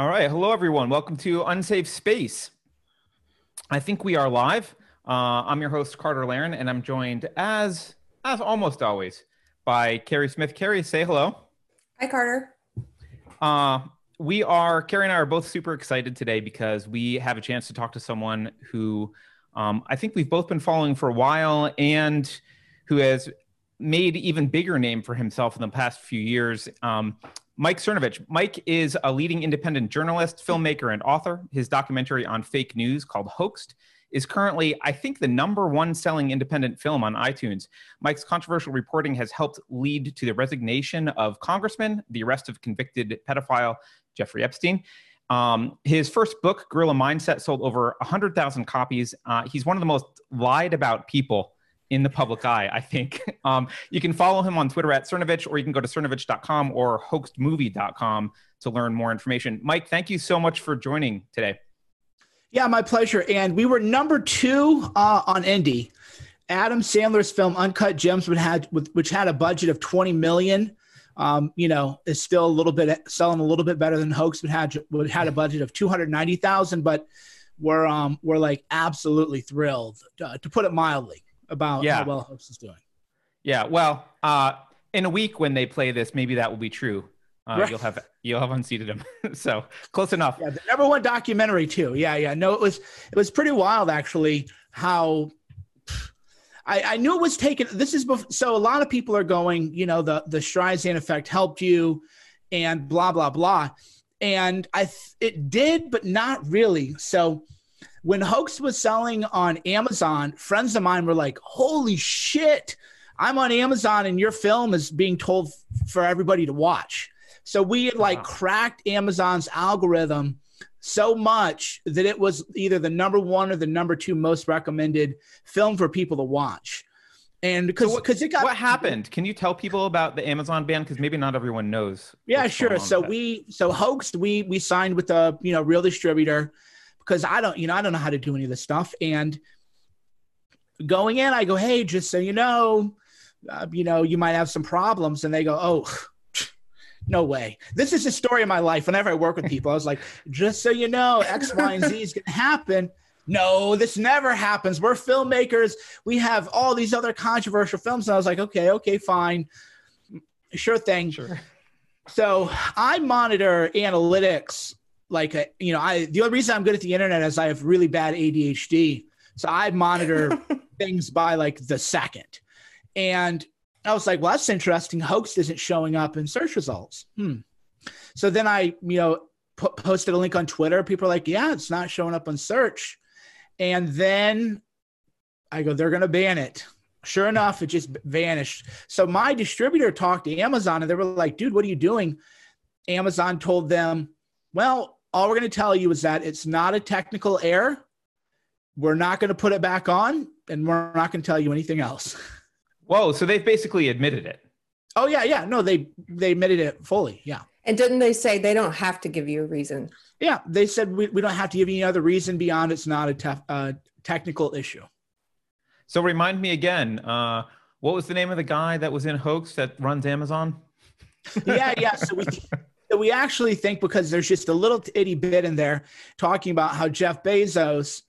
All right. Hello, everyone. Welcome to Unsafe Space. I think we are live. I'm your host, Carter Laren, and I'm joined, as almost always, by Carrie Smith. Carrie, say hello. Hi, Carter. Carrie and I are both super excited today because we have a chance to talk to someone who I think we've both been following for a while and who has made even bigger name for himself in the past few years. Mike Cernovich. Mike is a leading independent journalist, filmmaker, and author. His documentary on fake news called Hoaxed is currently, I think, the #1 selling independent film on iTunes. Mike's controversial reporting has helped lead to the resignation of congressmen, the arrest of convicted pedophile Jeffrey Epstein. His first book, Gorilla Mindset, sold over 100,000 copies. He's one of the most lied about people in the public eye, I think. You can follow him on Twitter at Cernovich, or you can go to Cernovich.com or HoaxedMovie.com to learn more information. Mike, thank you so much for joining today. Yeah, my pleasure. And we were #2 on Indie. Adam Sandler's film Uncut Gems, which had a budget of $20 million, is still selling a little bit better than Hoaxed, but had a budget of $290,000. But we're like absolutely thrilled, to put it mildly, about how well Hoaxed is doing. Yeah, well, in a week when they play this, maybe that will be true. Right. You'll have unseated him. So close enough. Yeah, the #1 documentary too. Yeah. No, it was pretty wild actually. How I knew it was taken. This is before, so a lot of people are going, the Streisand effect helped you, and blah blah blah, and it did, but not really. So when Hoaxed was selling on Amazon, friends of mine were like, holy shit, I'm on Amazon and your film is being told for everybody to watch. So we had cracked Amazon's algorithm so much that it was either the #1 or the #2 most recommended film for people to watch. And what happened? Can you tell people about the Amazon ban? Because maybe not everyone knows. Yeah, sure. So Hoaxed, we signed with a real distributor, because I don't know how to do any of this stuff. And going in, I go, hey, just so you might have some problems. And they go, oh, no way. This is the story of my life. Whenever I work with people, I was like, just so you know, X, Y, and Z is going to happen. No, this never happens. We're filmmakers. We have all these other controversial films. And I was like, okay, fine. Sure thing. Sure. So I monitor analytics. The only reason I'm good at the internet is I have really bad ADHD. So I monitor things by the second. And I was like, well, that's interesting. Hoaxed isn't showing up in search results. So then I, posted a link on Twitter. People are like, yeah, it's not showing up on search. And then I go, they're going to ban it. Sure enough, it just vanished. So my distributor talked to Amazon and they were like, dude, what are you doing? Amazon told them, well, all we're going to tell you is that it's not a technical error. We're not going to put it back on, and we're not going to tell you anything else. Whoa. So they've basically admitted it. Oh, yeah. No, they admitted it fully. Yeah. And didn't they say they don't have to give you a reason? Yeah. They said we don't have to give you any other reason beyond it's not a technical issue. So remind me again, what was the name of the guy that was in Hoax that runs Amazon? Yeah. So we actually think, because there's just a little itty bit in there talking about how Jeff Bezos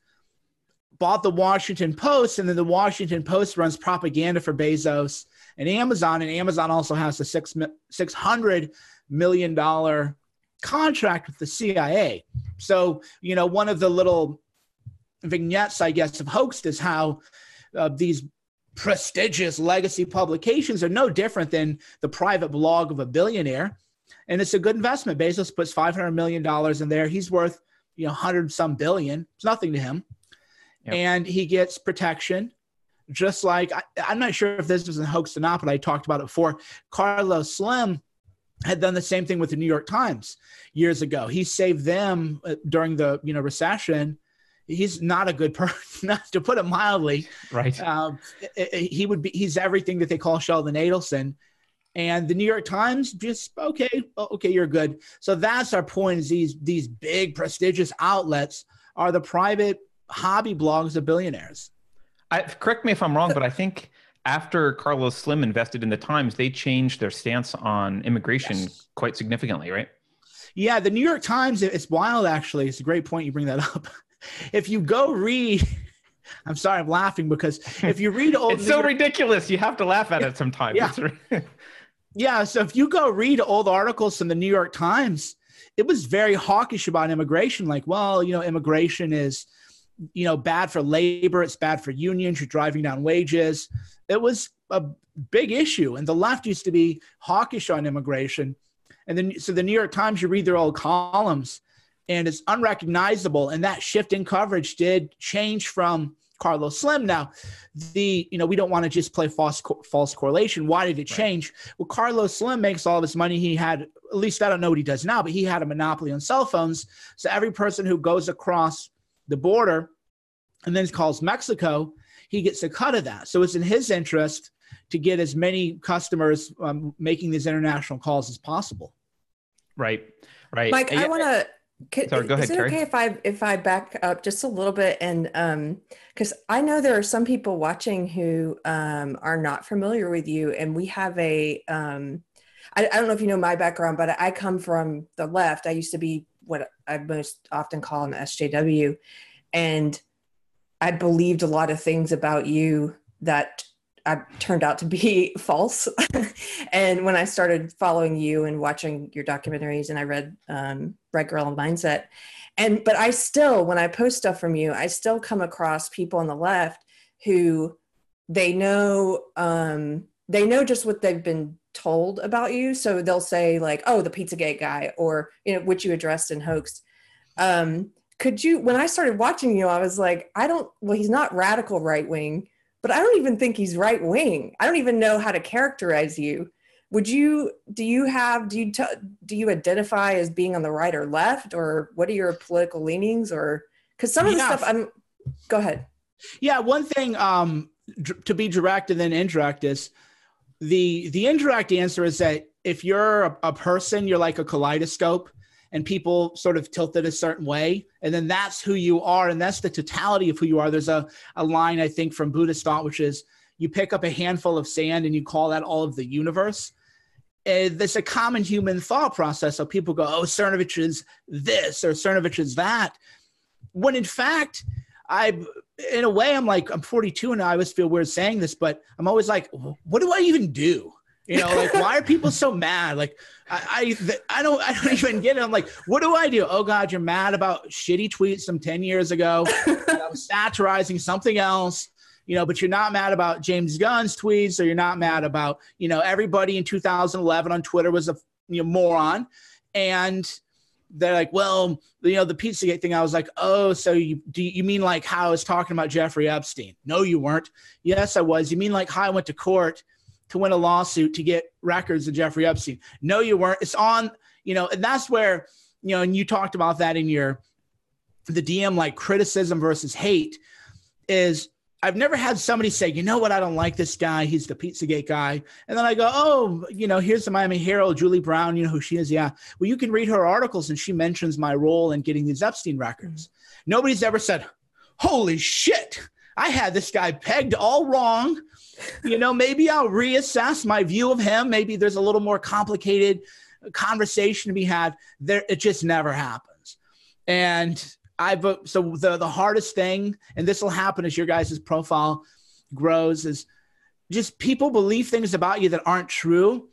bought the Washington Post, and then the Washington Post runs propaganda for Bezos and Amazon also has a $600 million contract with the CIA. So, one of the little vignettes, I guess, of Hoaxed is how these prestigious legacy publications are no different than the private blog of a billionaire. And it's a good investment. Bezos puts $500 million in there. He's worth, 100-some billion. It's nothing to him. Yep. And he gets protection. Just like, I'm not sure if this was in Hoaxed or not, but I talked about it before. Carlos Slim had done the same thing with the New York Times years ago. He saved them during the recession. He's not a good person, to put it mildly. Right. He's everything that they call Sheldon Adelson. And the New York Times just, okay, you're good. So that's our point, is these big prestigious outlets are the private hobby blogs of billionaires. Correct me if I'm wrong, but I think after Carlos Slim invested in the Times, they changed their stance on immigration quite significantly, right? Yeah, the New York Times, it's wild, actually. It's a great point you bring that up. If you go read, I'm sorry, I'm laughing because if you read old it's so ridiculous. You have to laugh at it sometimes. Yeah. Yeah, so if you go read old articles from the New York Times, it was very hawkish about immigration. Like, well, you know, immigration is, you know, bad for labor. It's bad for unions. You're driving down wages. It was a big issue. And the left used to be hawkish on immigration. And then, so the New York Times, you read their old columns and it's unrecognizable. And that shift in coverage did change from Carlos Slim. Now, the, you know, we don't want to just play false correlation. Why did it change? Right. Well, Carlos Slim makes all of his money. He had, at least I don't know what he does now, but he had a monopoly on cell phones. So every person who goes across the border and then calls Mexico, he gets a cut of that. So it's in his interest to get as many customers making these international calls as possible. Right, right. Mike, I want to... Sorry, go ahead, Carrie. Is it okay if I back up just a little bit? And because I know there are some people watching who are not familiar with you, and we have a, I don't know if you know my background, but I come from the left. I used to be what I most often call an SJW. And I believed a lot of things about you that I turned out to be false. And when I started following you and watching your documentaries, and I read Gorilla Mindset, but I still, when I post stuff from you, I still come across people on the left who they know just what they've been told about you. So they'll say like, oh, the PizzaGate guy, or, you know, which you addressed in Hoaxed. When I started watching you, I was like, he's not radical right wing, but I don't even think he's right wing. I don't even know how to characterize you. Do you identify as being on the right or left, or what are your political leanings, or, cause some of the stuff go ahead. Yeah. One thing, to be direct and then indirect is the indirect answer is that if you're a person, you're like a kaleidoscope and people sort of tilted a certain way. And then that's who you are. And that's the totality of who you are. There's a line, I think, from Buddhist thought, which is you pick up a handful of sand and you call that all of the universe. There's a common human thought process. So people go, oh, Cernovich is this or Cernovich is that. When in fact, in a way, I'm like, I'm 42 and I always feel weird saying this, but I'm always like, what do I even do? You know, like, why are people so mad? Like, I don't even get it. I'm like, what do I do? Oh God, you're mad about shitty tweets from 10 years ago. I'm satirizing something else, you know, but you're not mad about James Gunn's tweets, or you're not mad about, you know, everybody in 2011 on Twitter was a moron. And they're like, well, you know, the PizzaGate thing. I was like, oh, so you mean like how I was talking about Jeffrey Epstein? No, you weren't. Yes, I was. You mean like how I went to court to win a lawsuit to get records of Jeffrey Epstein? No, you weren't. It's on, you know, and that's where, you know, and you talked about that in the DM, like criticism versus hate is, I've never had somebody say, you know what, I don't like this guy. He's the PizzaGate guy. And then I go, oh, you know, here's the Miami Herald, Julie Brown, you know who she is. Yeah. Well, you can read her articles and she mentions my role in getting these Epstein records. Nobody's ever said, holy shit, I had this guy pegged all wrong. You know, maybe I'll reassess my view of him. Maybe there's a little more complicated conversation to be had there. It just never happens. And so the hardest thing, and this will happen as your guys' profile grows, is just people believe things about you that aren't true.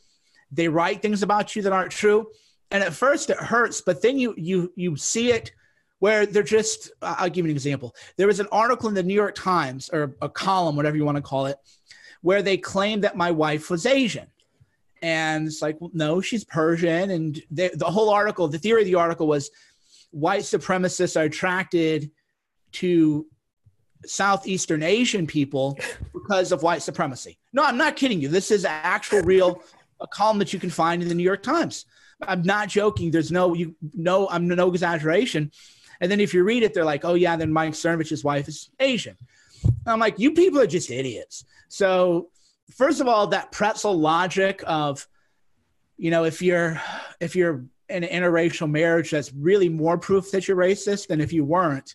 They write things about you that aren't true. And at first it hurts, but then you see it where they're just, I'll give you an example. There was an article in the New York Times, or a column, whatever you want to call it, where they claimed that my wife was Asian. And it's like, well, no, she's Persian. And the whole article, the theory of the article was white supremacists are attracted to Southeastern Asian people because of white supremacy. No, I'm not kidding you. This is an actual real column that you can find in the New York Times. I'm not joking. There's no exaggeration. And then if you read it, they're like, oh yeah, then Mike Cernovich's wife is Asian. And I'm like, you people are just idiots. So first of all, that pretzel logic of, you know, if you're in an interracial marriage, that's really more proof that you're racist than if you weren't.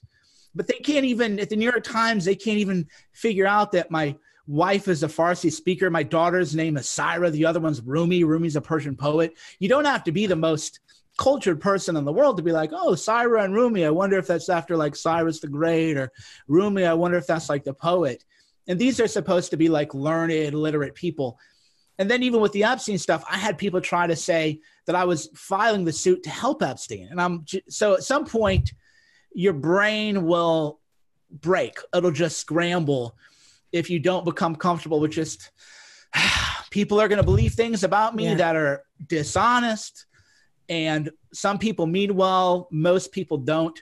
But they can't even, at the New York Times, they can't even figure out that my wife is a Farsi speaker. My daughter's name is Syra. The other one's Rumi. Rumi's a Persian poet. You don't have to be the most cultured person in the world to be like, oh, Syrah and Rumi, I wonder if that's after like Cyrus the Great, or Rumi, I wonder if that's like the poet. And these are supposed to be like learned, literate people. And then even with the Epstein stuff, I had people try to say that I was filing the suit to help Epstein. And so at some point, your brain will break. It'll just scramble if you don't become comfortable with just people are going to believe things about me that are dishonest. And some people mean well, most people don't.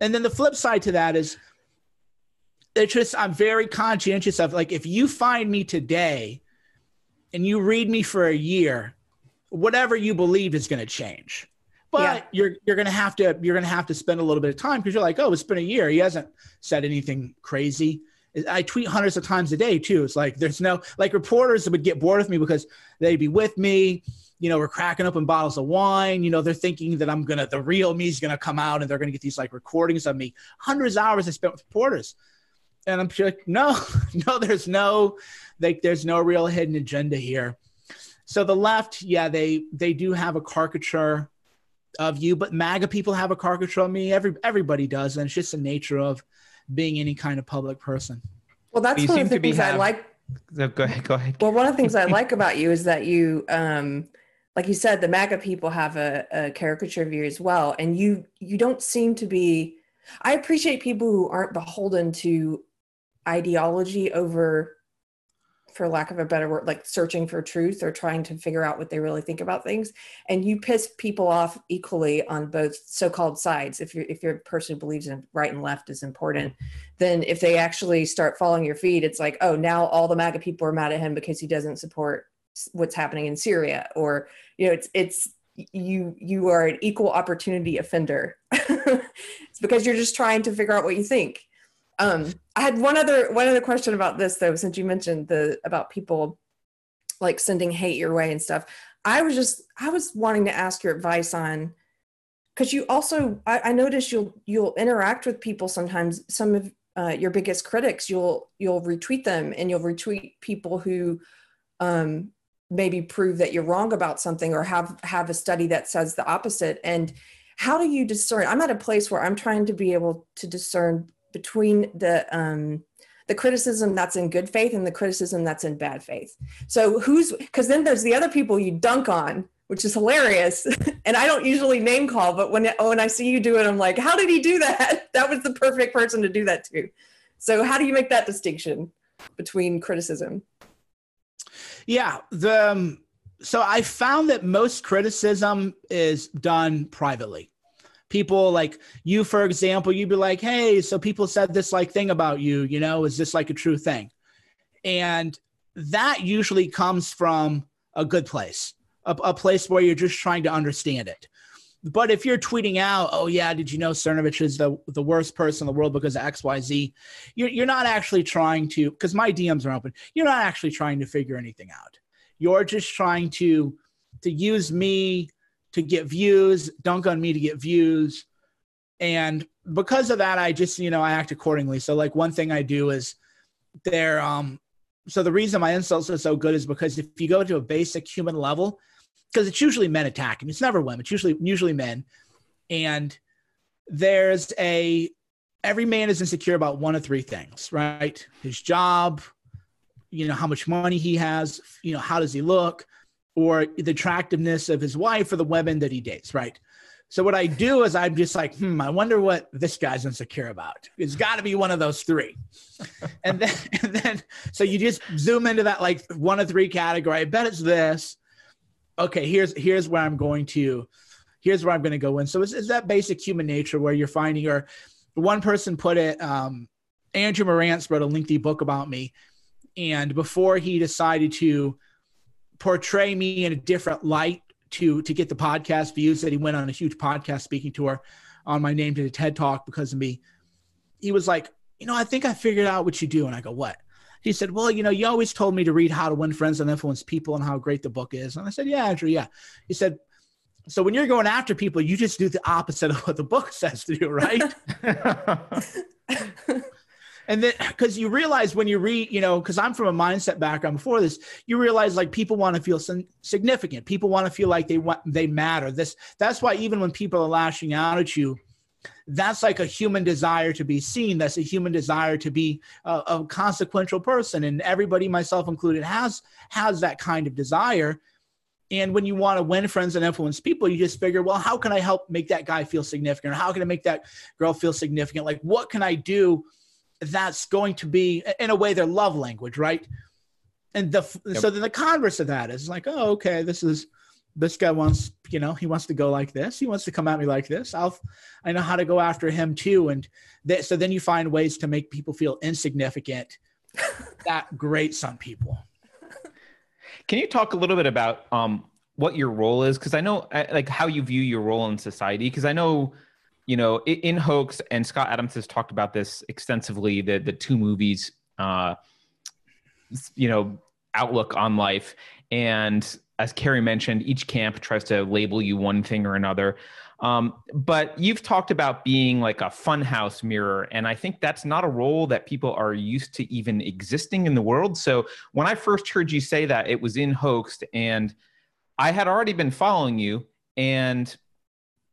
And then the flip side to that is it's just, I'm very conscientious of like, if you find me today and you read me for a year, whatever you believe is going to change. But you're going to have to spend a little bit of time, because you're like, oh, it's been a year. He hasn't said anything crazy. I tweet hundreds of times a day too. It's like, there's no, like, reporters would get bored with me because they'd be with me, you know, we're cracking open bottles of wine, you know, they're thinking that the real me is going to come out, and they're going to get these like recordings of me. Hundreds of hours I spent with reporters. And I'm just like, no, there's no real hidden agenda here. So the left, they do have a caricature of you, but MAGA people have a caricature of me. Everybody does. And it's just the nature of being any kind of public person. Well, that's one of the things I like. Go ahead. Well, one of the things I like about you is that you, like you said, the MAGA people have a caricature of you as well. And you don't seem to be, I appreciate people who aren't beholden to ideology over, for lack of a better word, like searching for truth or trying to figure out what they really think about things. And you piss people off equally on both so-called sides. If you're a person who believes in right and left is important, then if they actually start following your feed, it's like, oh, now all the MAGA people are mad at him because he doesn't support what's happening in Syria, or, you know, you are an equal opportunity offender. It's because you're just trying to figure out what you think. I had one other question about this though, since you mentioned about people like sending hate your way and stuff. I was wanting to ask your advice on, because you also, I noticed you'll interact with people sometimes. Some of your biggest critics, you'll retweet them, and you'll retweet people who maybe prove that you're wrong about something, or have a study that says the opposite. And how do you discern? I'm at a place where I'm trying to be able to discern between the criticism that's in good faith and the criticism that's in bad faith. So because then there's the other people you dunk on, which is hilarious. And I don't usually name call, but when I see you do it, I'm like, how did he do that? That was the perfect person to do that to. So how do you make that distinction between criticism? Yeah. So I found that most criticism is done privately. People like you, for example, you'd be like, hey, so people said this like thing about you, you know, is this like a true thing? And that usually comes from a good place, a place where you're just trying to understand it. But if you're tweeting out, oh yeah, did you know Cernovich is the worst person in the world because of X, Y, Z, you're not actually trying to, because my DMs are open, you're not actually trying to figure anything out. You're just trying to use me to get views, dunk on me to get views. And because of that, I just, you know, I act accordingly. So like one thing I do is so the reason my insults are so good is because if you go to a basic human level, because it's usually men attacking, it's never women, it's usually men. And every man is insecure about one of three things, right? His job, you know, how much money he has, you know, how does he look, or the attractiveness of his wife or the women that he dates, right? So what I do is I'm just like, I wonder what this guy's insecure about. It's got to be one of those three. and then, so you just zoom into that like one of three category. I bet it's this. Okay, here's where I'm going to go in. So it's that basic human nature where you're finding, or one person put it, Andrew Morantz wrote a lengthy book about me. And before he decided to portray me in a different light to get the podcast views that he went on a huge podcast speaking tour on my name to the TED Talk because of me, he was like, you know, I think I figured out what you do. And I go, what? He said, well, you know, you always told me to read How to Win Friends and Influence People and how great the book is. And I said, yeah, Andrew, yeah. He said, so when you're going after people, you just do the opposite of what the book says to do, right? And then, because you realize when you read, you know, because I'm from a mindset background before this, you realize like people want to feel significant. People want to feel like they matter. That's why even when people are lashing out at you, that's like a human desire to be seen. That's a human desire to be a consequential person. And everybody, myself included, has that kind of desire. And when you want to win friends and influence people, you just figure, well, how can I help make that guy feel significant? Or how can I make that girl feel significant? Like, what can I do that's going to be, in a way, their love language, right? And so then the converse of that is like, oh, okay, this guy wants, you know, he wants to go like this. He wants to come at me like this. I know how to go after him too. And so then you find ways to make people feel insignificant. That grates on people. Can you talk a little bit about what your role is? Because I know like how you view your role in society, because I know, you know, in Hoax, and Scott Adams has talked about this extensively, the two movies, you know, outlook on life. And as Carrie mentioned, each camp tries to label you one thing or another. But you've talked about being like a funhouse mirror. And I think that's not a role that people are used to even existing in the world. So when I first heard you say that, it was in Hoaxed, and I had already been following you and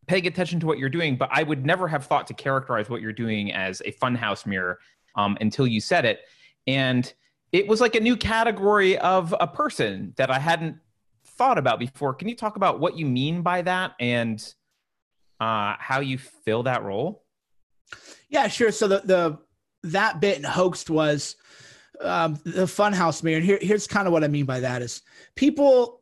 paying attention to what you're doing, but I would never have thought to characterize what you're doing as a funhouse mirror until you said it. And it was like a new category of a person that I hadn't thought about before. Can you talk about what you mean by that and how you fill that role? Yeah, sure. So that bit in Hoaxed was the funhouse mirror. And here's kind of what I mean by that is people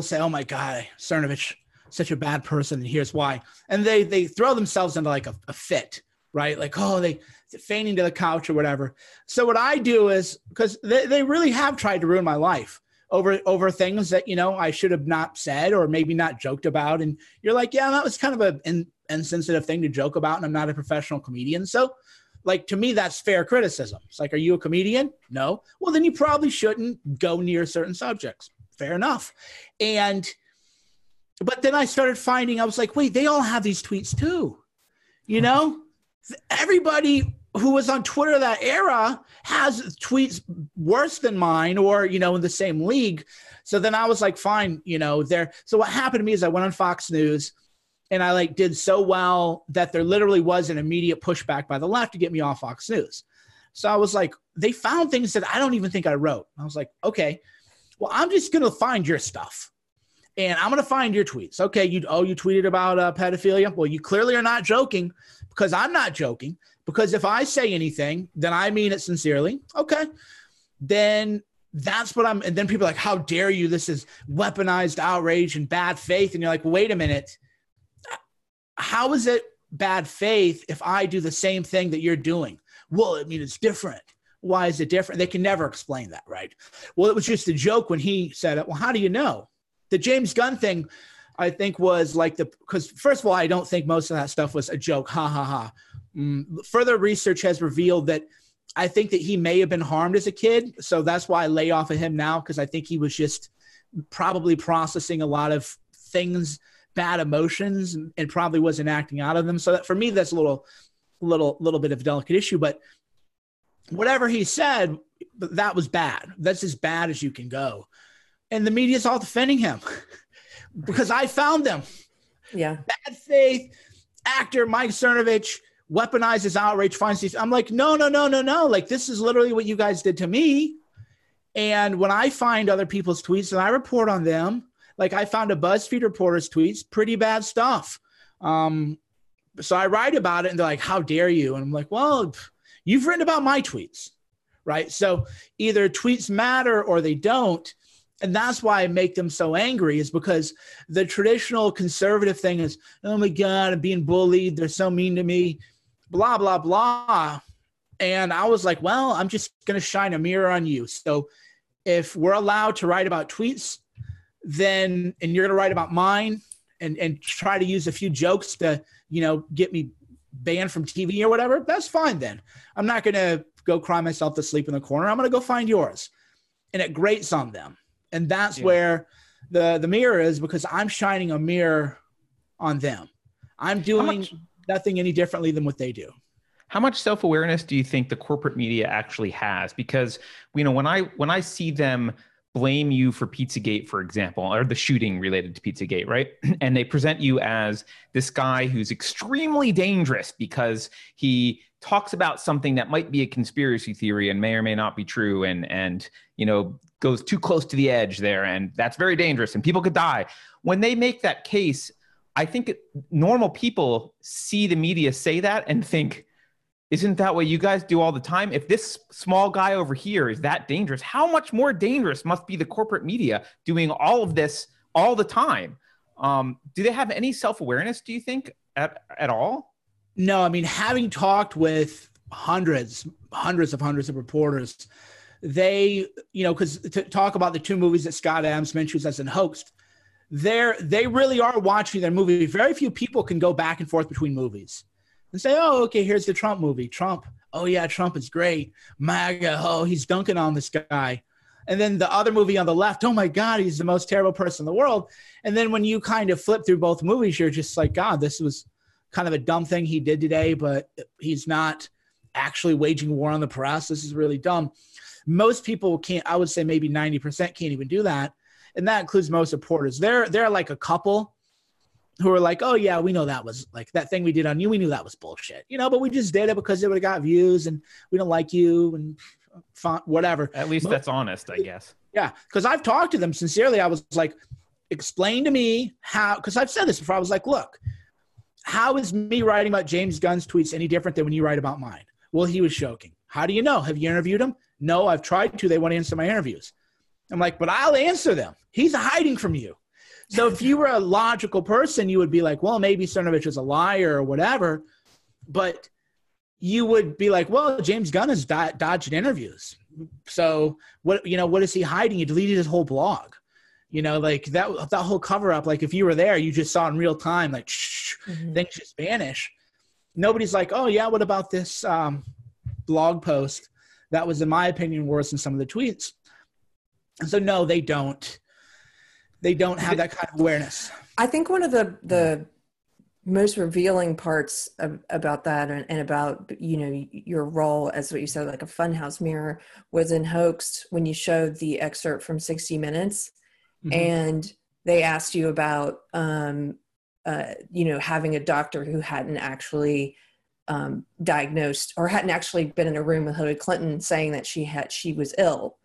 say, oh my God, Cernovich, such a bad person, and here's why. And they throw themselves into like a fit, right? Like, oh, they're fainting to the couch or whatever. So what I do is, because they really have tried to ruin my life over things that, you know, I should have not said or maybe not joked about. And you're like, yeah, that was kind of an insensitive thing to joke about. And I'm not a professional comedian. So like, to me, that's fair criticism. It's like, are you a comedian? No. Well, then you probably shouldn't go near certain subjects. Fair enough. But then I started finding, I was like, wait, they all have these tweets too. You know, everybody who was on Twitter that era has tweets worse than mine, or, you know, in the same league. So then I was like, fine, you know, there. So what happened to me is I went on Fox News and I like did so well that there literally was an immediate pushback by the left to get me off Fox News. So I was like, they found things that I don't even think I wrote. I was like, okay, well, I'm just going to find your stuff. And I'm going to find your tweets. Okay, you tweeted about pedophilia? Well, you clearly are not joking, because I'm not joking. Because if I say anything, then I mean it sincerely. Okay, then that's what I'm. And then people are like, how dare you? This is weaponized outrage and bad faith. And you're like, wait a minute. How is it bad faith if I do the same thing that you're doing? Well, I mean, it's different. Why is it different? They can never explain that, right? Well, it was just a joke when he said it. Well, how do you know? The James Gunn thing, I think, was like because first of all, I don't think most of that stuff was a joke. Ha, ha, ha. Further research has revealed that I think that he may have been harmed as a kid. So that's why I lay off of him now, because I think he was just probably processing a lot of things, bad emotions, and probably wasn't acting out of them. So that, for me, that's a little bit of a delicate issue. But whatever he said, that was bad. That's as bad as you can go. And the media is all defending him because I found them. Yeah. Bad faith, actor Mike Cernovich weaponizes outrage, finds these. I'm like, no. Like, this is literally what you guys did to me. And when I find other people's tweets and I report on them, like I found a BuzzFeed reporter's tweets, pretty bad stuff. So I write about it and they're like, how dare you? And I'm like, well, you've written about my tweets, right? So either tweets matter or they don't. And that's why I make them so angry, is because the traditional conservative thing is, oh my God, I'm being bullied. They're so mean to me, blah, blah, blah. And I was like, well, I'm just going to shine a mirror on you. So if we're allowed to write about tweets, then, and you're going to write about mine and try to use a few jokes to, you know, get me banned from TV or whatever, that's fine then. I'm not going to go cry myself to sleep in the corner. I'm going to go find yours. And it grates on them. And that's where the mirror is, because I'm shining a mirror on them. I'm doing nothing any differently than what they do. How much self-awareness do you think the corporate media actually has? Because, you know, when I see them blame you for PizzaGate, for example, or the shooting related to PizzaGate, right? And they present you as this guy who's extremely dangerous because he talks about something that might be a conspiracy theory and may or may not be true, and you know, goes too close to the edge there, and that's very dangerous and people could die. When they make that case, I think normal people see the media say that and think, isn't that what you guys do all the time? If this small guy over here is that dangerous, how much more dangerous must be the corporate media doing all of this all the time? Do they have any self-awareness, do you think, at all? No, I mean, having talked with hundreds of reporters, they, you know, because to talk about the two movies that Scott Adams mentions as in Hoaxed, they really are watching their movie. Very few people can go back and forth between movies and say, oh, okay, here's the Trump movie. Trump, oh yeah, Trump is great. MAGA, oh, he's dunking on this guy. And then the other movie on the left, oh my God, he's the most terrible person in the world. And then when you kind of flip through both movies, you're just like, God, this was kind of a dumb thing he did today, but he's not actually waging war on the press. This is really dumb. Most people can't, I would say maybe 90% can't even do that. And that includes most reporters. They're like a couple who are like, oh yeah, we know that was like that thing we did on you. We knew that was bullshit, you know, but we just did it because it would have got views and we don't like you and whatever. At least that's honest, I guess. Yeah. Cause I've talked to them sincerely. I was like, explain to me how, cause I've said this before. I was like, look, how is me writing about James Gunn's tweets any different than when you write about mine? Well, he was joking. How do you know? Have you interviewed him? No, I've tried to. They won't answer my interviews. I'm like, but I'll answer them. He's hiding from you. So if you were a logical person, you would be like, well, maybe Cernovich is a liar or whatever. But you would be like, well, James Gunn has dodged interviews. So what, you know, what is he hiding? He deleted his whole blog. You know, like that whole cover up, like if you were there, you just saw in real time, like things just vanish. Nobody's like, oh yeah, what about this blog post? That was, in my opinion, worse than some of the tweets. So no, they don't. They don't have that kind of awareness. I think one of the most revealing parts about that and about, you know, your role as what you said, like a funhouse mirror, was in Hoaxed when you showed the excerpt from 60 Minutes and they asked you about, you know, having a doctor who hadn't actually diagnosed or hadn't actually been in a room with Hillary Clinton saying that she was ill.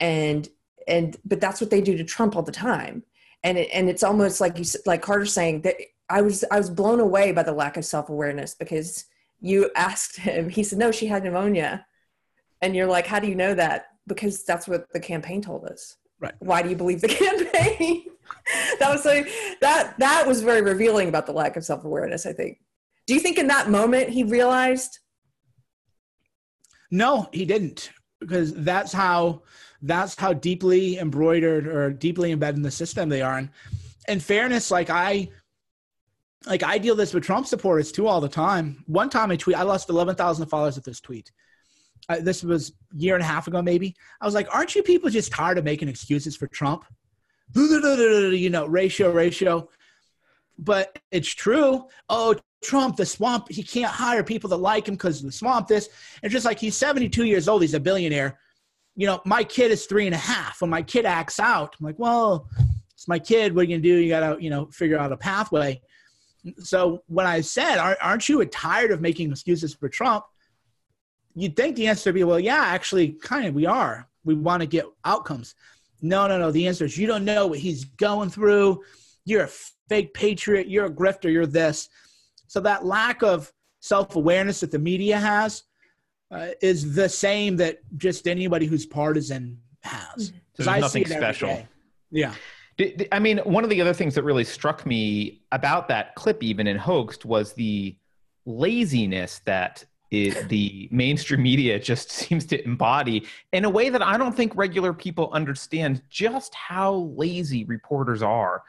But that's what they do to Trump all the time. And it's almost like you said, like Carter saying that I was blown away by the lack of self-awareness because you asked him, he said, no, she had pneumonia. And you're like, how do you know that? Because that's what the campaign told us. Right. Why do you believe the campaign? That was very revealing about the lack of self-awareness, I think. Do you think in that moment he realized? No, he didn't. Because that's how deeply embroidered or deeply embedded in the system they are. And in fairness, like I deal this with Trump supporters too all the time. One time I tweet, I lost 11,000 followers at this tweet. This was a year and a half ago, maybe. I was like, aren't you people just tired of making excuses for Trump? You know, ratio. But it's true. Oh, Trump, the swamp, he can't hire people that like him because of the swamp this. And just like he's 72 years old, he's a billionaire. You know, my kid is 3.5. When my kid acts out, I'm like, well, it's my kid. What are you going to do? You got to, you know, figure out a pathway. So when I said, aren't you tired of making excuses for Trump? You'd think the answer would be, well, yeah, actually, kind of, we are. We want to get outcomes. No. The answer is you don't know what he's going through. You're a fake patriot. You're a grifter. You're this. So that lack of self-awareness that the media has is the same that just anybody who's partisan has. So there's nothing special. Yeah. I mean, one of the other things that really struck me about that clip, even in Hoaxed, was the laziness that the mainstream media just seems to embody in a way that I don't think regular people understand just how lazy reporters are.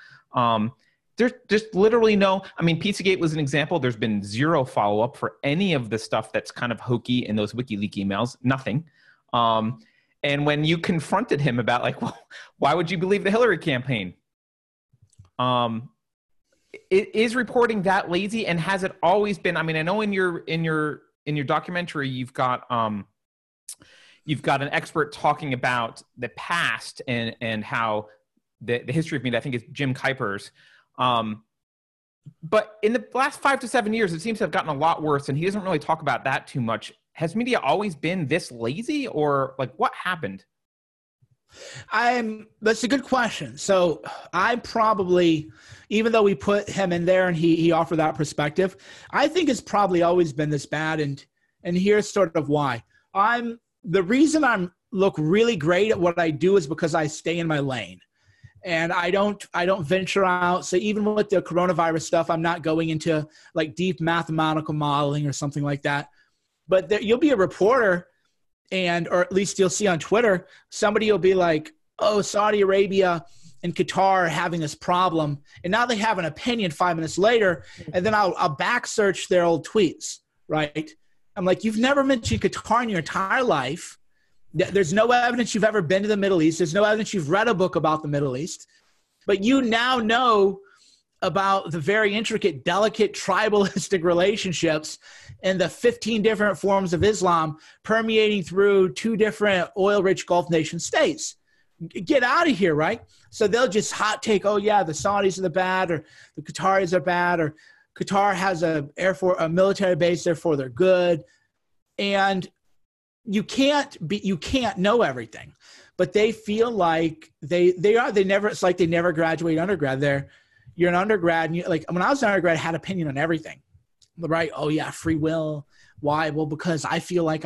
There's just literally no, I mean, PizzaGate was an example. There's been zero follow-up for any of the stuff that's kind of hokey in those WikiLeaks emails, nothing. And when you confronted him about like, well, why would you believe the Hillary campaign? Is reporting that lazy, and has it always been? I mean, I know in your in your documentary, you've got an expert talking about the past and how the history of media. I think it's Jim Kuipers. But in the last 5 to 7 years, it seems to have gotten a lot worse, and he doesn't really talk about that too much. Has media always been this lazy, or like what happened? That's a good question. So I probably, even though we put him in there and he offered that perspective, I think it's probably always been this bad. And here's sort of why. The reason I look really great at what I do is because I stay in my lane. And I don't venture out. So even with the coronavirus stuff, I'm not going into like deep mathematical modeling or something like that. But there, you'll be a reporter, or at least you'll see on Twitter, somebody will be like, oh, Saudi Arabia and Qatar are having this problem. And now they have an opinion 5 minutes later. And then I'll back search their old tweets, right? I'm like, you've never mentioned Qatar in your entire life. There's no evidence you've ever been to the Middle East. There's no evidence you've read a book about the Middle East. But you now know about the very intricate, delicate, tribalistic relationships and the 15 different forms of Islam permeating through 2 different oil-rich Gulf nation states. Get out of here, right? So they'll just hot take, oh, yeah, the Saudis are the bad, or the Qataris are bad, or Qatar has a military base, therefore they're good. And you can't know everything, but they feel like it's like they never graduate undergrad. You're an undergrad, and like when I was an undergrad, I had opinion on everything, right? Oh yeah, free will. Why? Well, because I feel like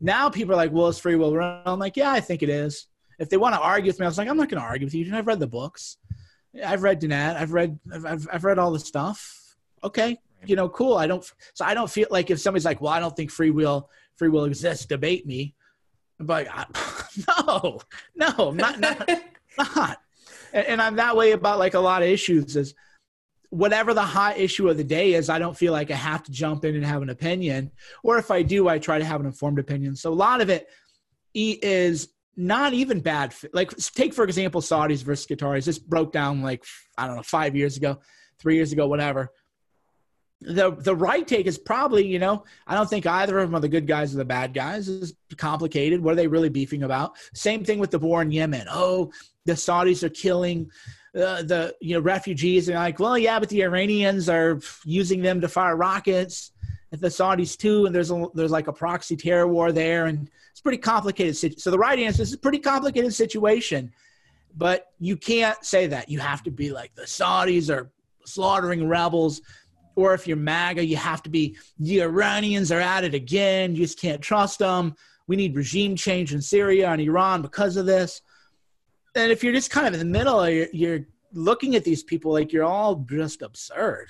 now people are like, well, it's free will. I'm like, yeah, I think it is. If they want to argue with me, I was like, I'm not going to argue with you. I've read the books. I've read Dinette. I've read all the stuff. Okay. You know, cool. I don't feel like if somebody's like, well, I don't think free will exists, debate me. But I'm not. And I'm that way about like a lot of issues is whatever the hot issue of the day is, I don't feel like I have to jump in and have an opinion. Or if I do, I try to have an informed opinion. So a lot of it is not even bad. Like take, for example, Saudis versus Qataris. This broke down like, I don't know, 5 years ago, 3 years ago, whatever. The right take is probably, you know, I don't think either of them are the good guys or the bad guys. It's complicated. What are they really beefing about? Same thing with the war in Yemen. Oh, the Saudis are killing the refugees. And like, well, yeah, but the Iranians are using them to fire rockets at the Saudis too. And there's like a proxy terror war there. And it's pretty complicated. So the right answer is a pretty complicated situation. But you can't say that. You have to be like the Saudis are slaughtering rebels. Or if you're MAGA, you have to be, the Iranians are at it again. You just can't trust them. We need regime change in Syria and Iran because of this. And if you're just kind of in the middle, you're looking at these people like you're all just absurd.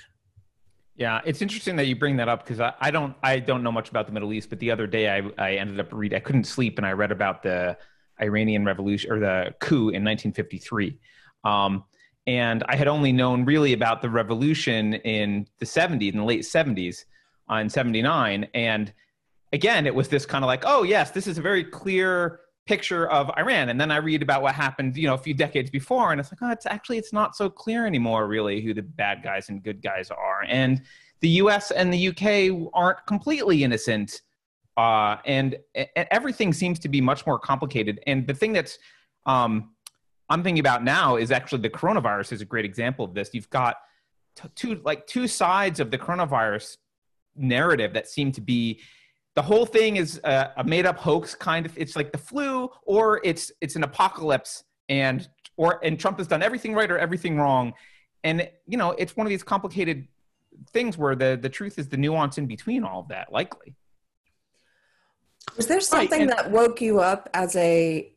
Yeah, it's interesting that you bring that up because I don't know much about the Middle East, but the other day I ended up reading, I couldn't sleep, and I read about the Iranian Revolution or the coup in 1953. And I had only known really about the revolution in the 70s, in the late 70s, in 79. And again, it was this kind of like, oh, yes, this is a very clear picture of Iran. And then I read about what happened, you know, a few decades before. And it's like, oh, it's not so clear anymore, really, who the bad guys and good guys are. And the US and the UK aren't completely innocent. And everything seems to be much more complicated. And the thing that's... I'm thinking about now is actually the coronavirus is a great example of this. You've got two sides of the coronavirus narrative that seem to be, the whole thing is a made up hoax kind of, it's like the flu or it's an apocalypse and Trump has done everything right or everything wrong. And you know, it's one of these complicated things where the truth is the nuance in between all of that likely. Was there something that woke you up as a,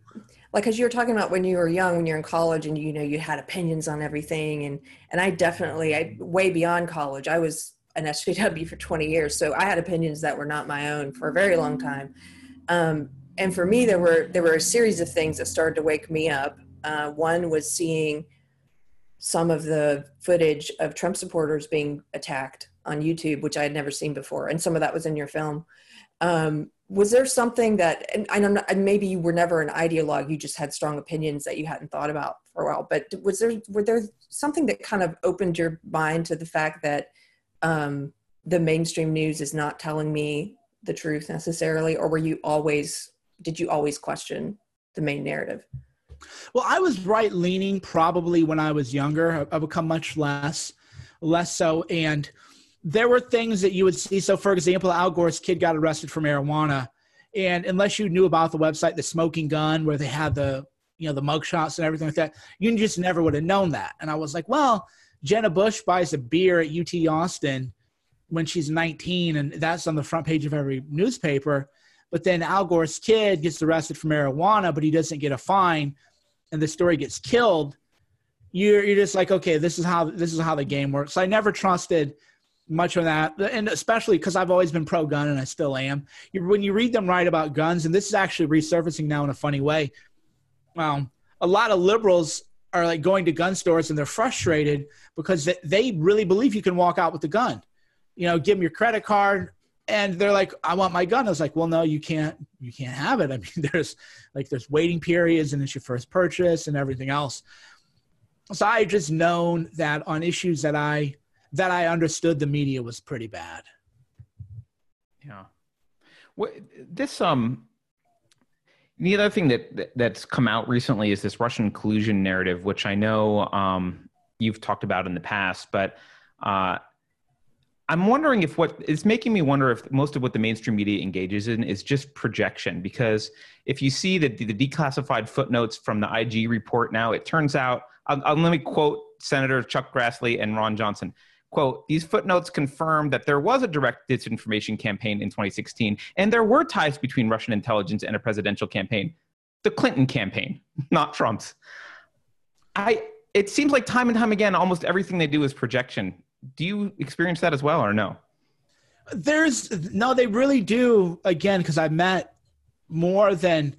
like, as you were talking about when you were young, when you're in college and, you know, you had opinions on everything. And I way beyond college, I was an SJW for 20 years. So I had opinions that were not my own for a very long time. And for me, there were a series of things that started to wake me up. One was seeing some of the footage of Trump supporters being attacked on YouTube, which I had never seen before. And some of that was in your film. Was there something that, and I know maybe you were never an ideologue, you just had strong opinions that you hadn't thought about for a while, but were there something that kind of opened your mind to the fact that the mainstream news is not telling me the truth necessarily, or were you always, did you always question the main narrative? Well, I was right leaning probably when I was younger. I've become much less so. And there were things that you would see. So for example, Al Gore's kid got arrested for marijuana. And unless you knew about the website, the Smoking Gun, where they had the, you know, the mug shots and everything like that, you just never would have known that. And I was like, well, Jenna Bush buys a beer at UT Austin when she's 19, and that's on the front page of every newspaper. But then Al Gore's kid gets arrested for marijuana, but he doesn't get a fine, and the story gets killed. You're just like, okay, this is how the game works. So I never trusted much of that, and especially because I've always been pro-gun, and I still am. When you read them write about guns, and this is actually resurfacing now in a funny way, a lot of liberals are like going to gun stores and they're frustrated because they really believe you can walk out with a gun. You know, give them your credit card, and they're like, I want my gun. I was like, well, no, you can't have it. I mean, there's waiting periods, and it's your first purchase and everything else. So I just known that on issues that I understood, the media was pretty bad. Yeah. Well, the other thing that's come out recently is this Russian collusion narrative, which I know you've talked about in the past, but I'm wondering if it's making me wonder if most of what the mainstream media engages in is just projection, because if you see the declassified footnotes from the IG report now, it turns out, let me quote Senator Chuck Grassley and Ron Johnson, quote, "These footnotes confirm that there was a direct disinformation campaign in 2016, and there were ties between Russian intelligence and a presidential campaign, the Clinton campaign, not Trump's." It seems like time and time again, almost everything they do is projection. Do you experience that as well, or no? No, they really do. Again, because I met more than,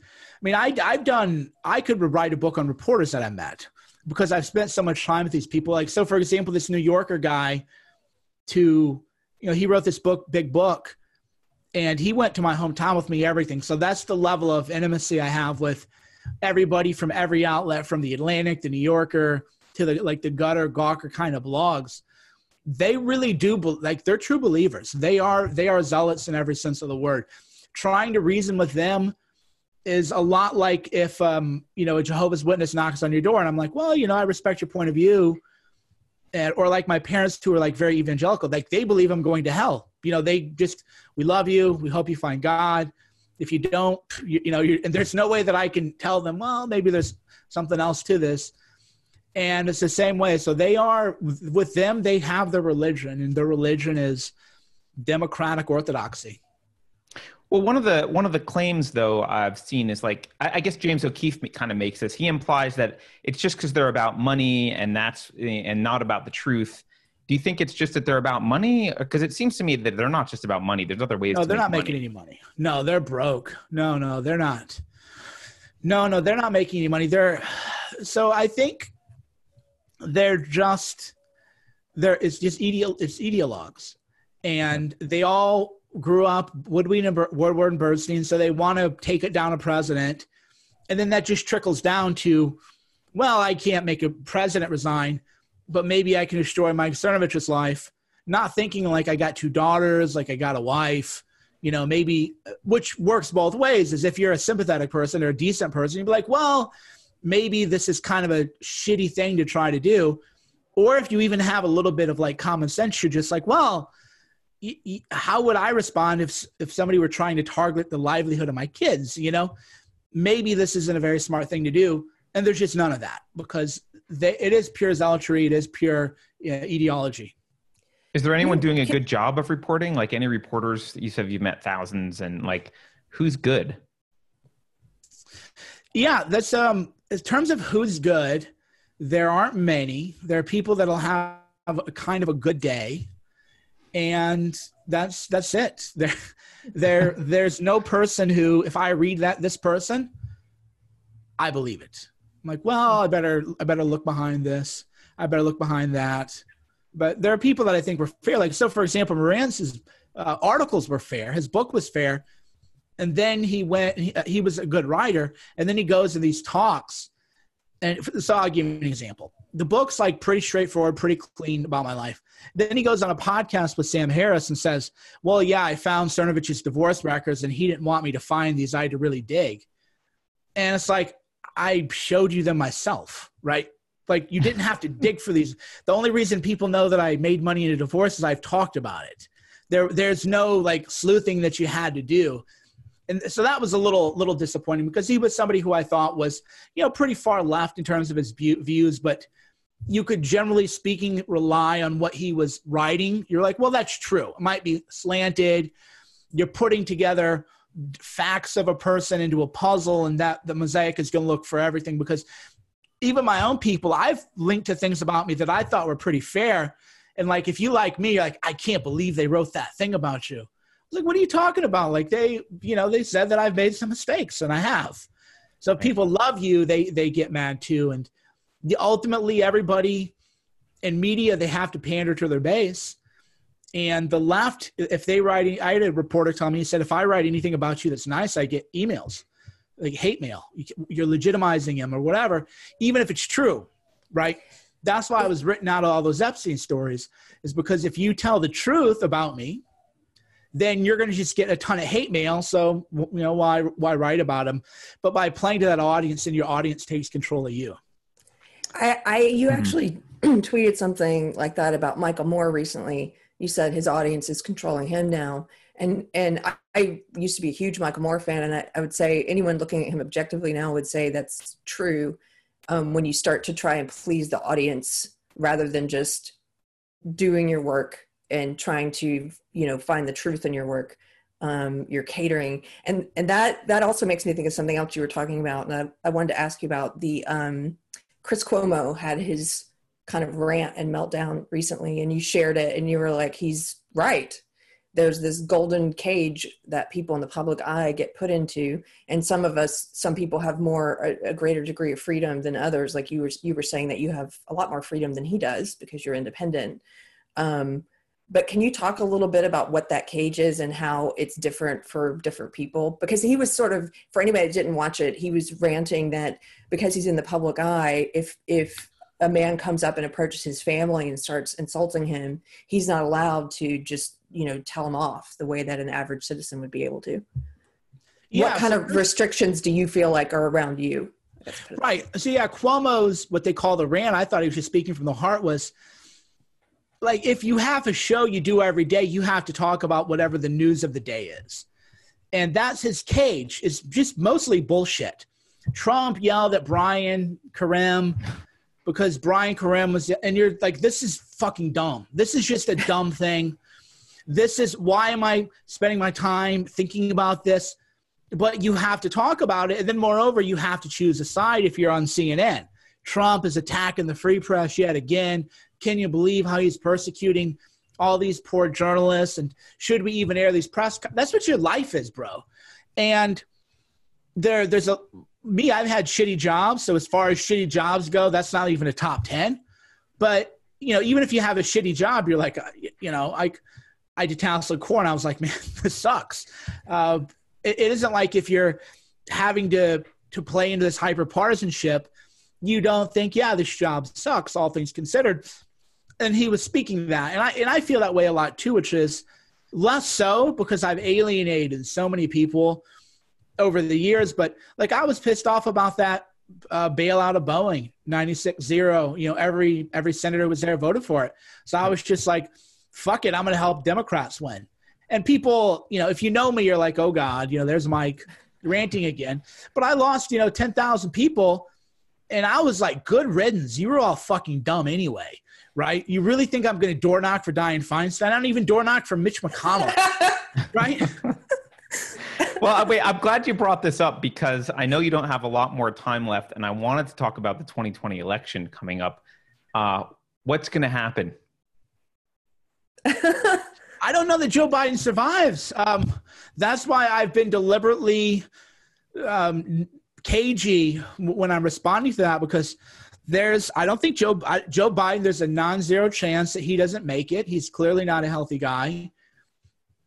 I could write a book on reporters that I met, because I've spent so much time with these people. Like, so for example, this New Yorker guy he wrote this book, Big Book, and he went to my hometown with me, everything. So that's the level of intimacy I have with everybody from every outlet, from the Atlantic, the New Yorker, to the gutter gawker kind of blogs. They really do, they're true believers. They are zealots in every sense of the word. Trying to reason with them is a lot like if, a Jehovah's Witness knocks on your door and I'm like, well, I respect your point of view. Or like my parents who are like very evangelical, like they believe I'm going to hell. We love you. We hope you find God. If you don't, and there's no way that I can tell them, well, maybe there's something else to this. And it's the same way. So with them, they have their religion, and their religion is democratic orthodoxy. Well, one of the claims, though, I've seen is like, I guess James O'Keefe kind of makes this. He implies that it's just because they're about money and not about the truth. Do you think it's just that they're about money? Because it seems to me that they're not just about money. There's other ways. No, they're not making any money. No, they're broke. No, they're not. No, they're not making any money. So I think they're just it's ideologues, and they all grew up Woodward and Bernstein, so they want to take it down a president, and then that just trickles down to, well, I can't make a president resign, but maybe I can destroy Mike Cernovich's life, not thinking like I got two daughters, like I got a wife, maybe, which works both ways. Is if you're a sympathetic person or a decent person, you'd be like, well, maybe this is kind of a shitty thing to try to do. Or if you even have a little bit of like common sense, you're just like, well, how would I respond if somebody were trying to target the livelihood of my kids? Maybe this isn't a very smart thing to do. And there's just none of that, because it is pure zealotry. It is pure ideology. Is there anyone doing a good job of reporting? Like any reporters, you said you've met thousands, and like, who's good? Yeah, that's in terms of who's good, there aren't many. There are people that'll have a kind of a good day, and that's it. There's no person who, if I read this person, I believe it. I'm like, well, I better look behind this. I better look behind that. But there are people that I think were fair. Like, so for example, Morantz's articles were fair. His book was fair. And then he was a good writer, and then he goes to these talks. And so I'll give you an example. the book's like pretty straightforward, pretty clean about my life. Then he goes on a podcast with Sam Harris and says, well, yeah, I found Cernovich's divorce records and he didn't want me to find these. I had to really dig. And it's like, I showed you them myself, right? Like you didn't have to dig for these. The only reason people know that I made money in a divorce is I've talked about it. There's no like sleuthing that you had to do. And so that was a little disappointing because he was somebody who I thought was, you know, pretty far left in terms of his views, but you could generally speaking rely on what he was writing. You're like, well, that's true. It might be slanted. You're putting together facts of a person into a puzzle, and that the mosaic is going to look for everything, because even my own people, I've linked to things about me that I thought were pretty fair. And like, if you like me, you're like, I can't believe they wrote that thing about you. Like, what are you talking about? Like they, you know, they said that I've made some mistakes, and I have. So if people love you, they get mad too. And ultimately everybody in media, they have to pander to their base. And the left, if they write, I had a reporter tell me, he said, if I write anything about you that's nice, I get emails, like hate mail. You're legitimizing him or whatever, even if it's true, right? That's why I was written out of all those Epstein stories, is because if you tell the truth about me, then you're going to just get a ton of hate mail. So, you know, why write about them? But by playing to that audience, and your audience takes control of you. You actually tweeted something like that about Michael Moore recently. You said his audience is controlling him now. And I used to be a huge Michael Moore fan, and I would say anyone looking at him objectively now would say that's true, when you start to try and please the audience rather than just doing your work and trying to, you know, find the truth in your work. You're catering. And that also makes me think of something else you were talking about. And I wanted to ask you about the Chris Cuomo had his kind of rant and meltdown recently, and you shared it, and you were like, he's right. There's this golden cage that people in the public eye get put into, and some people have a greater degree of freedom than others. Like you were saying that you have a lot more freedom than he does because you're independent. But can you talk a little bit about what that cage is and how it's different for different people? Because he was sort of, for anybody that didn't watch it, he was ranting that because he's in the public eye, if a man comes up and approaches his family and starts insulting him, he's not allowed to just, you know, tell him off the way that an average citizen would be able to. Yeah, what kind of restrictions do you feel like are around you? Right. So yeah, Cuomo's what they call the rant. I thought he was just speaking from the heart, was like, if you have a show you do every day, you have to talk about whatever the news of the day is. And that's his cage, is just mostly bullshit. Trump yelled at Brian Karem, because Brian Karem was, and you're like, this is fucking dumb. This is just a dumb thing. This is, why am I spending my time thinking about this? But you have to talk about it. And then moreover, you have to choose a side if you're on CNN. Trump is attacking the free press yet again. Can you believe how he's persecuting all these poor journalists? And should we even air these press? That's what your life is, bro. And I've had shitty jobs. So as far as shitty jobs go, that's not even a top 10. But, you know, even if you have a shitty job, you're like, you know, I did counseling corn. I was like, man, this sucks. It isn't like if you're having to play into this hyper partisanship, you don't think, yeah, this job sucks, all things considered. And he was speaking that. And I feel that way a lot too, which is less so because I've alienated so many people over the years. But like, I was pissed off about that bailout of Boeing 96-0, you know, every senator was there, voted for it. So I was just like, fuck it. I'm going to help Democrats win. And people, you know, if you know me, you're like, oh God, you know, there's Mike ranting again. But I lost, you know, 10,000 people. And I was like, good riddance. You were all fucking dumb anyway. Right? You really think I'm going to door knock for Dianne Feinstein? I don't even door knock for Mitch McConnell. Right? Well, wait, I'm glad you brought this up, because I know you don't have a lot more time left, and I wanted to talk about the 2020 election coming up. What's going to happen? I don't know that Joe Biden survives. That's why I've been deliberately cagey when I'm responding to that, because I don't think Joe Biden, there's a non-zero chance that he doesn't make it. He's clearly not a healthy guy.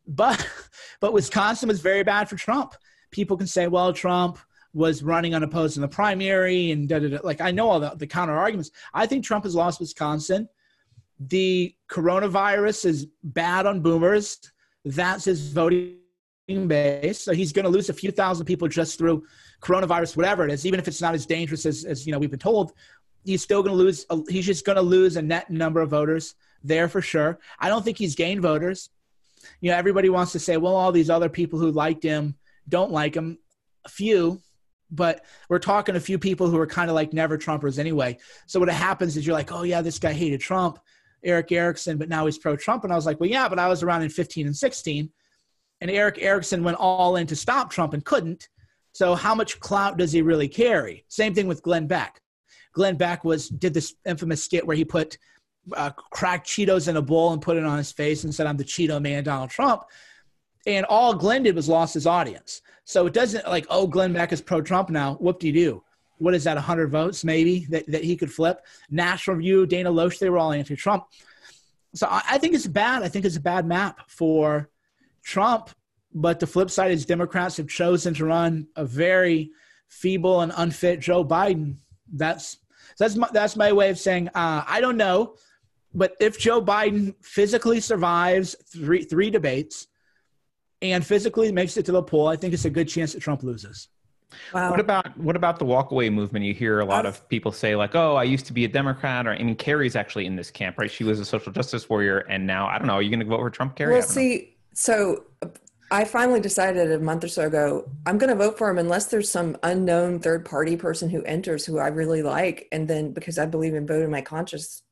But Wisconsin was very bad for Trump. People can say, well, Trump was running unopposed in the primary and da-da-da. Like, I know all the counter arguments. I think Trump has lost Wisconsin. The coronavirus is bad on boomers. That's his voting base. So he's going to lose a few thousand people just through coronavirus, whatever it is. Even if it's not as dangerous as you know, we've been told, he's still going to lose. He's just going to lose a net number of voters there for sure. I don't think he's gained voters. You know, everybody wants to say, well, all these other people who liked him don't like him. A few, but we're talking a few people who are kind of like never Trumpers anyway. So what happens is you're like, oh yeah, this guy hated Trump, Eric Erickson, but now he's pro Trump. And I was like, well, yeah, but I was around in 15 and 16 and Eric Erickson went all in to stop Trump and couldn't. So how much clout does he really carry? Same thing with Glenn Beck. Glenn Beck did this infamous skit where he put cracked Cheetos in a bowl and put it on his face and said, I'm the Cheeto man, Donald Trump. And all Glenn did was lost his audience. So it doesn't like, oh, Glenn Beck is pro-Trump now. Whoop-de-doo. What is that, 100 votes maybe that he could flip? National Review, Dana Loesch, they were all anti-Trump. So I think it's bad. I think it's a bad map for Trump. But the flip side is Democrats have chosen to run a very feeble and unfit Joe Biden. That's my way of saying I don't know. But if Joe Biden physically survives three debates and physically makes it to the poll, I think it's a good chance that Trump loses. Wow. What about the walkaway movement? You hear a lot of people say like, oh, I used to be a Democrat, or I mean, Carrie's actually in this camp, right? She was a social justice warrior. And now, I don't know, are you going to vote for Trump, Carrie? Well, see, so I finally decided a month or so ago, I'm going to vote for him unless there's some unknown third party person who enters who I really like. And then because I believe in voting my conscience,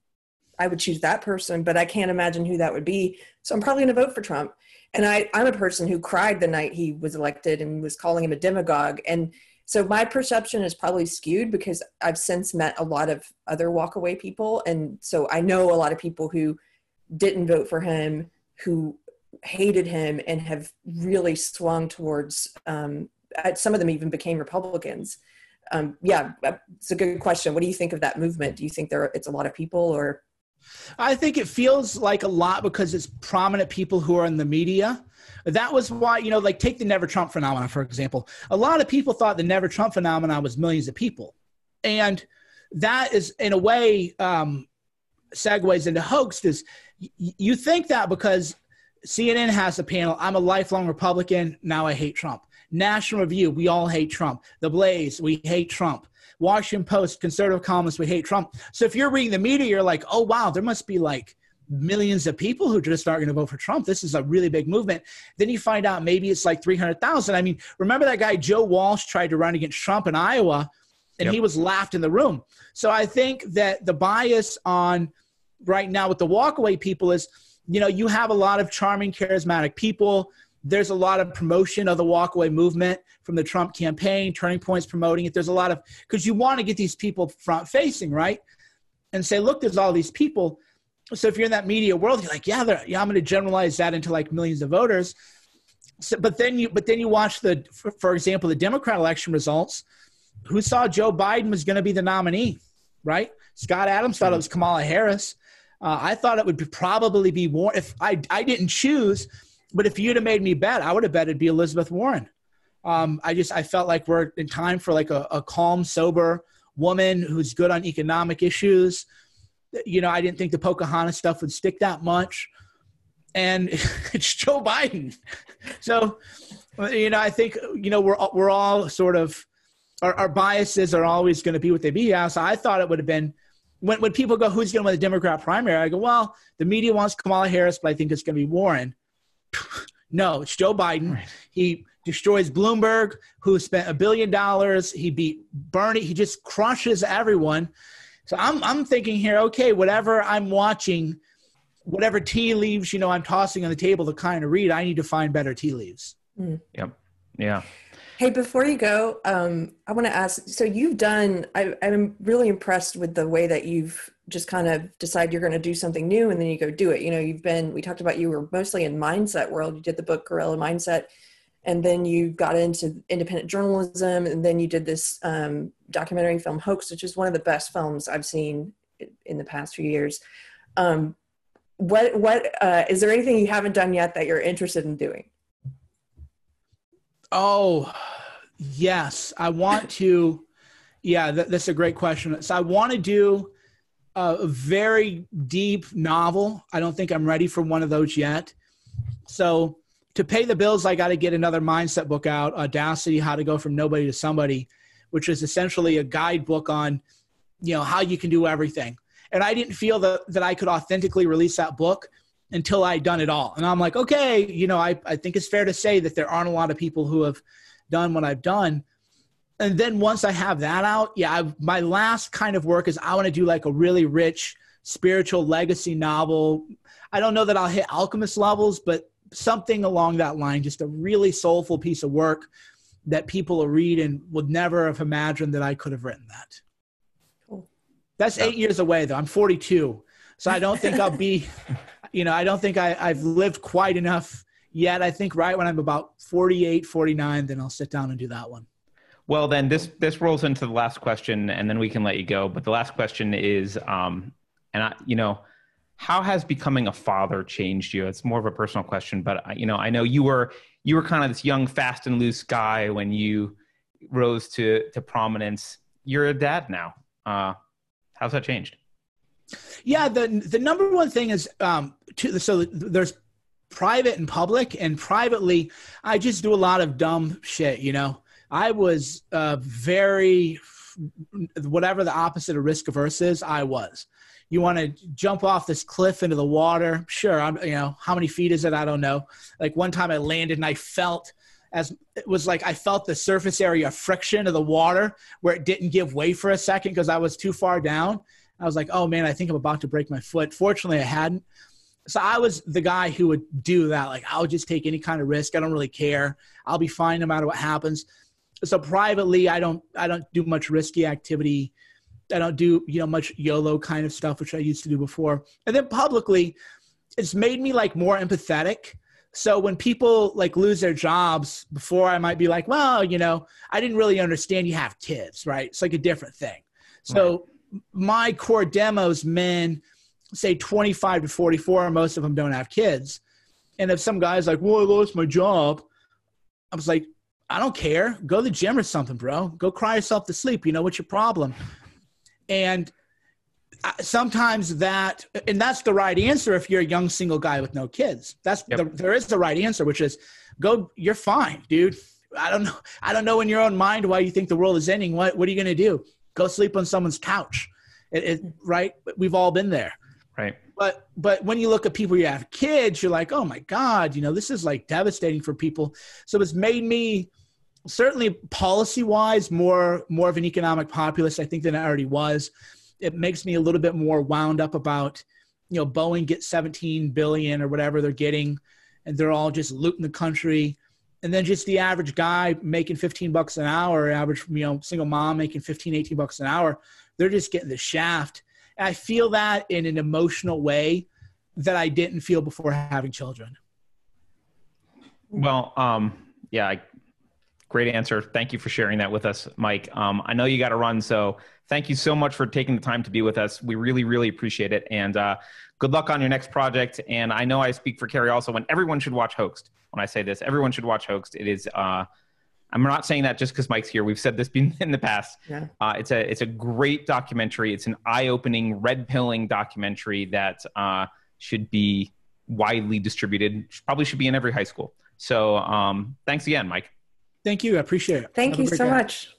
I would choose that person, but I can't imagine who that would be. So I'm probably going to vote for Trump. And I'm a person who cried the night he was elected and was calling him a demagogue. And so my perception is probably skewed because I've since met a lot of other walkaway people. And so I know a lot of people who didn't vote for him, who hated him and have really swung towards, some of them even became Republicans. Yeah, it's a good question. What do you think of that movement? Do you think it's a lot of people, or? I think it feels like a lot because it's prominent people who are in the media. That was why, you know, like take the Never Trump phenomenon, for example. A lot of people thought the Never Trump phenomenon was millions of people. And that is, in a way, segues into Hoaxed. Is you think that because CNN has a panel, I'm a lifelong Republican, now I hate Trump. National Review, we all hate Trump. The Blaze, we hate Trump. Washington Post, conservative columnists, we hate Trump. So if you're reading the media, you're like, oh, wow, there must be like millions of people who just aren't going to vote for Trump. This is a really big movement. Then you find out maybe it's like 300,000. I mean, remember that guy Joe Walsh tried to run against Trump in Iowa, and He was laughed in the room. So I think that the bias on right now with the walkaway people is, you know, you have a lot of charming, charismatic people. There's a lot of promotion of the walkaway movement from the Trump campaign, Turning Point's promoting it. There's a lot of, because you want to get these people front facing, right? And say, look, there's all these people. So if you're in that media world, you're like, yeah, I'm going to generalize that into like millions of voters. So, but then you watch for example, the Democrat election results. Who saw Joe Biden was going to be the nominee, right? Scott Adams thought it was Kamala Harris. I thought it would probably be more if I didn't choose. But if you'd have made me bet, I would have bet it'd be Elizabeth Warren. I felt like we're in time for like a calm, sober woman who's good on economic issues. You know, I didn't think the Pocahontas stuff would stick that much. And it's Joe Biden. So, you know, I think, you know, we're all sort of, our biases are always going to be what they be. So I thought it would have been, when people go, who's going to win the Democrat primary? I go, well, the media wants Kamala Harris, but I think it's going to be Warren. No, it's Joe Biden. Right. He destroys Bloomberg, who spent $1 billion. He beat Bernie. He just crushes everyone. So I'm thinking here, okay, whatever I'm watching, whatever tea leaves, you know, I'm tossing on the table to kind of read, I need to find better tea leaves. Mm. Yep. Yeah. Hey, before you go, I want to ask, so you've done, I'm really impressed with the way that you've just kind of decide you're going to do something new and then you go do it. You know, we talked about you were mostly in mindset world. You did the book Gorilla Mindset, and then you got into independent journalism, and then you did this documentary film Hoax, which is one of the best films I've seen in the past few years. What is there anything you haven't done yet that you're interested in doing? Oh, Yes, I want to. Yeah, that's a great question. So I want to do a very deep novel. I don't think I'm ready for one of those yet. So to pay the bills, I got to get another mindset book out, Audacity, How to Go From Nobody to Somebody, which is essentially a guidebook on, you know, how you can do everything. And I didn't feel that I could authentically release that book until I'd done it all. And I'm like, okay, you know, I think it's fair to say that there aren't a lot of people who have done what I've done. And then once I have that out, yeah, my last kind of work is I want to do like a really rich spiritual legacy novel. I don't know that I'll hit alchemist levels, but something along that line, just a really soulful piece of work that people will read and would never have imagined that I could have written that. Cool. That's 8 years away though. I'm 42. So I don't think I'll be, you know, I don't think I've lived quite enough yet. I think right when I'm about 48, 49, then I'll sit down and do that one. Well, then this rolls into the last question, and then we can let you go. But the last question is, how has becoming a father changed you? It's more of a personal question, but you know, I know you were kind of this young, fast and loose guy when you rose to prominence. You're a dad now. How's that changed? Yeah, the number one thing is so there's private and public, and privately, I just do a lot of dumb shit, you know. I was very, whatever the opposite of risk averse is, I was. You want to jump off this cliff into the water? Sure. How many feet is it? I don't know. Like one time I landed and I felt the surface area friction of the water where it didn't give way for a second because I was too far down. I was like, oh man, I think I'm about to break my foot. Fortunately, I hadn't. So I was the guy who would do that. Like, I'll just take any kind of risk. I don't really care. I'll be fine no matter what happens. So privately, I don't do much risky activity. I don't do, much YOLO kind of stuff, which I used to do before. And then publicly, it's made me like more empathetic. So when people like lose their jobs, before I might be like, well, I didn't really understand you have kids, right? It's like a different thing. So right. My core demos, men, say 25 to 44, most of them don't have kids. And if some guy's like, well, I lost my job, I was like, I don't care. Go to the gym or something, bro. Go cry yourself to sleep. What's your problem? And sometimes that's the right answer if you're a young single guy with no kids. There is the right answer, which is go. You're fine, dude. I don't know in your own mind why you think the world is ending. What are you gonna do? Go sleep on someone's couch, right? We've all been there, right? But when you look at people who have kids, you're like, oh my God, this is like devastating for people. So it's made me, certainly policy-wise, more of an economic populist, I think, than I already was. It makes me a little bit more wound up about, Boeing gets $17 billion or whatever they're getting, and they're all just looting the country. And then just the average guy making 15 bucks an hour, average single mom making 15, 18 bucks an hour, they're just getting the shaft. And I feel that in an emotional way that I didn't feel before having children. Well, great answer. Thank you for sharing that with us, Mike. I know you got to run, so thank you so much for taking the time to be with us. We really, really appreciate it. And good luck on your next project. And I know I speak for Carrie also when everyone should watch Hoaxed. When I say this, everyone should watch Hoaxed. It is, I'm not saying that just because Mike's here. We've said this in the past. Yeah. It's a great documentary. It's an eye-opening, red-pilling documentary that should be widely distributed. Probably should be in every high school. So thanks again, Mike. Thank you. I appreciate it. Thank you so much.